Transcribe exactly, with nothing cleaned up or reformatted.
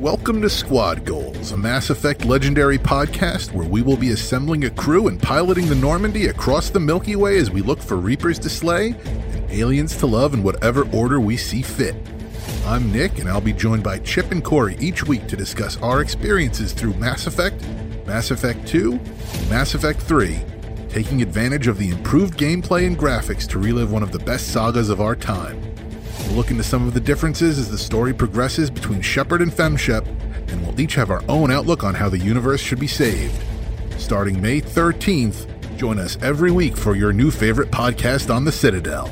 Welcome to Squad Goals, a Mass Effect legendary podcast where we will be assembling a crew and piloting the Normandy across the Milky Way as we look for Reapers to slay and aliens to love in whatever order we see fit. I'm Nick, and I'll be joined by Chip and Corey each week to discuss our experiences through Mass Effect, Mass Effect two, and Mass Effect three, taking advantage of the improved gameplay and graphics to relive one of the best sagas of our time. We'll look into some of the differences as the story progresses between Shepard and FemShep, and we'll each have our own outlook on how the universe should be saved. Starting May thirteenth, join us every week for your new favorite podcast on The Citadel.